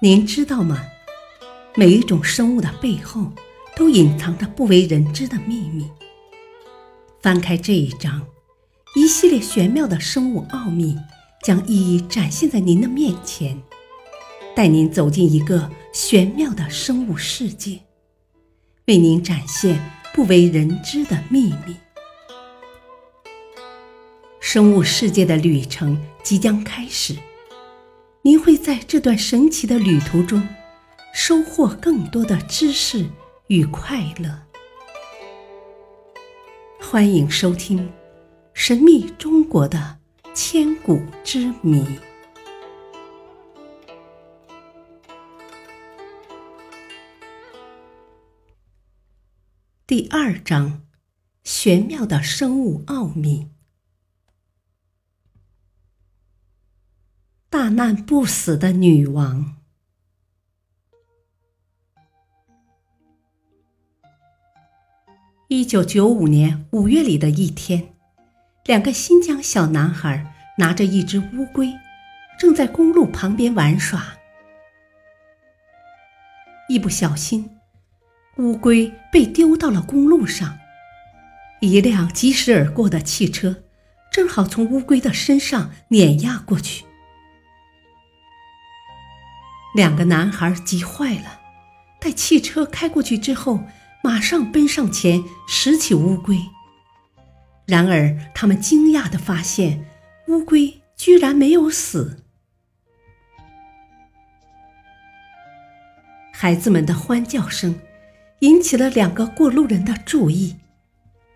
您知道吗？每一种生物的背后都隐藏着不为人知的秘密。翻开这一章，一系列玄妙的生物奥秘将一一展现在您的面前，带您走进一个玄妙的生物世界，为您展现不为人知的秘密。生物世界的旅程即将开始，您会在这段神奇的旅途中收获更多的知识与快乐。欢迎收听《神秘中国的千古之谜》。第二章：玄妙的生物奥秘。大难不死的女王。1995年5月里的一天，两个新疆小男孩拿着一只乌龟，正在公路旁边玩耍。一不小心，乌龟被丢到了公路上，一辆疾驶而过的汽车正好从乌龟的身上碾压过去。两个男孩急坏了，待汽车开过去之后，马上奔上前拾起乌龟。然而他们惊讶地发现，乌龟居然没有死。孩子们的欢叫声引起了两个过路人的注意，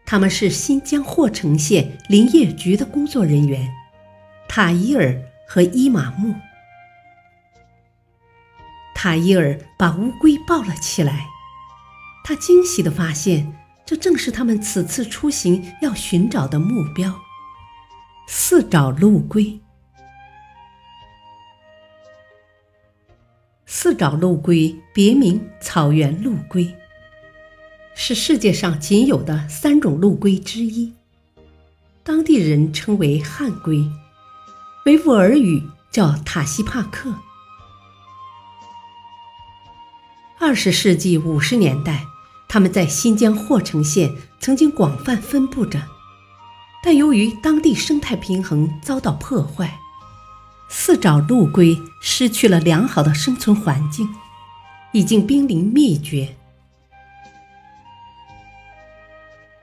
他们是新疆霍城县林业局的工作人员塔伊尔和伊玛木。塔伊尔把乌龟抱了起来，他惊喜地发现，这正是他们此次出行要寻找的目标——四爪陆龟。四爪陆龟别名草原陆龟，是世界上仅有的3种陆龟之一，当地人称为汉龟，维吾尔语叫塔西帕克。20世纪50年代，他们在新疆霍城县曾经广泛分布着，但由于当地生态平衡遭到破坏，四爪陆龟失去了良好的生存环境，已经濒临灭绝。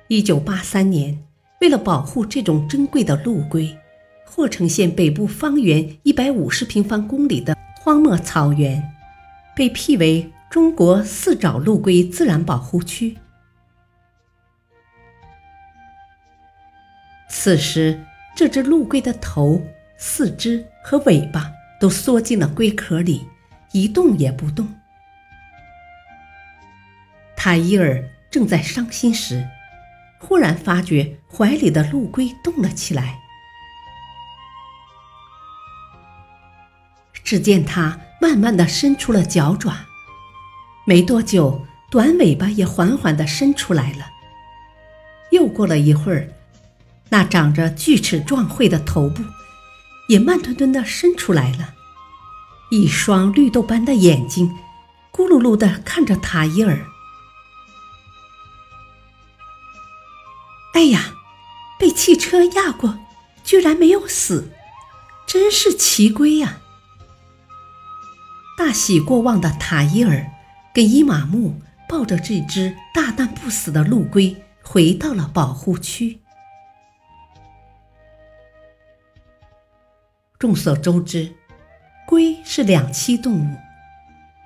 1983年，为了保护这种珍贵的陆龟，霍城县北部方圆150平方公里的荒漠草原被辟为中国四爪陆龟自然保护区。此时，这只陆龟的头、四肢和尾巴都缩进了龟壳里，一动也不动。塔伊尔正在伤心时，忽然发觉怀里的陆龟动了起来。只见它慢慢地伸出了脚爪，没多久，短尾巴也缓缓地伸出来了。又过了一会儿，那长着锯齿状喙的头部也慢吞吞地伸出来了，一双绿豆般的眼睛咕噜噜地看着塔伊尔。哎呀，被汽车压过，居然没有死，真是奇龟呀！大喜过望的塔伊尔跟伊玛木抱着这只大难不死的陆龟回到了保护区。众所周知，龟是两栖动物，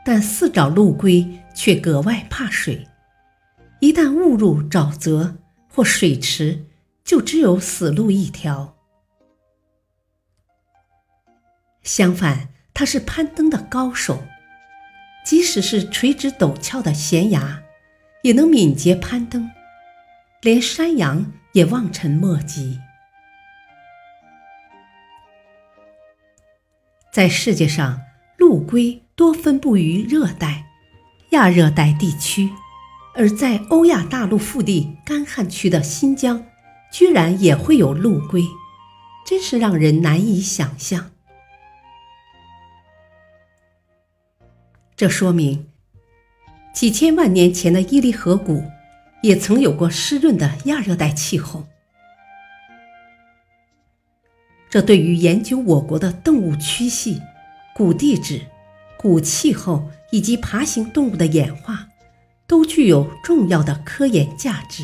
但四爪陆龟却格外怕水，一旦误入沼泽或水池，就只有死路一条。相反，它是攀登的高手，即使是垂直陡峭的悬崖也能敏捷攀登，连山羊也望尘莫及。在世界上，陆龟多分布于热带、亚热带地区，而在欧亚大陆腹地干旱区的新疆居然也会有陆龟，真是让人难以想象。这说明几千万年前的伊犁河谷也曾有过湿润的亚热带气候。这对于研究我国的动物区系、古地质、古气候以及爬行动物的演化都具有重要的科研价值。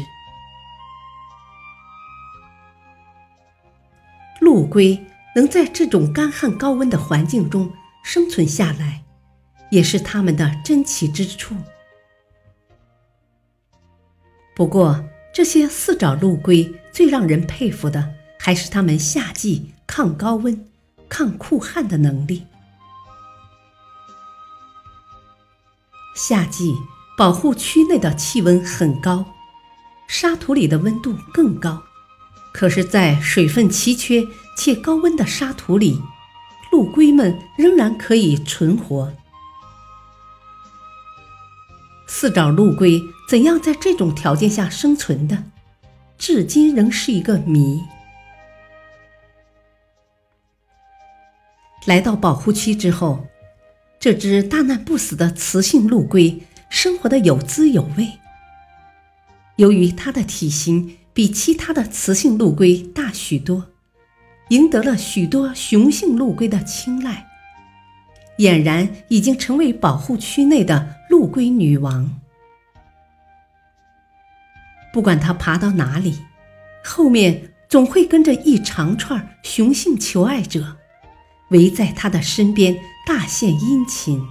陆龟能在这种干旱高温的环境中生存下来，也是它们的珍奇之处。不过，这些四爪陆龟最让人佩服的还是它们夏季抗高温、抗酷旱的能力。夏季保护区内的气温很高，沙土里的温度更高，可是在水分奇缺且高温的沙土里，陆龟们仍然可以存活。四爪陆龟怎样在这种条件下生存的，至今仍是一个谜。来到保护区之后，这只大难不死的雌性陆龟生活得有滋有味。由于它的体型比其他的雌性陆龟大许多，赢得了许多雄性陆龟的青睐，俨然已经成为保护区内的陆龟女王。不管它爬到哪里，后面总会跟着一长串雄性求爱者，围在它的身边大献殷勤。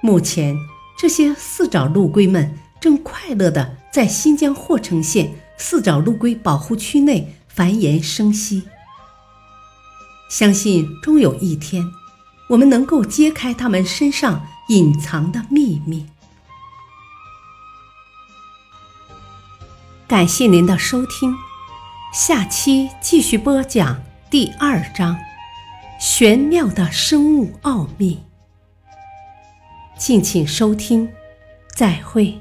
目前，这些四爪陆龟们正快乐地在新疆霍城县四爪陆龟保护区内繁衍生息。相信终有一天，我们能够揭开它们身上隐藏的秘密。感谢您的收听，下期继续播讲第2章，玄妙的生物奥秘。敬请收听，再会。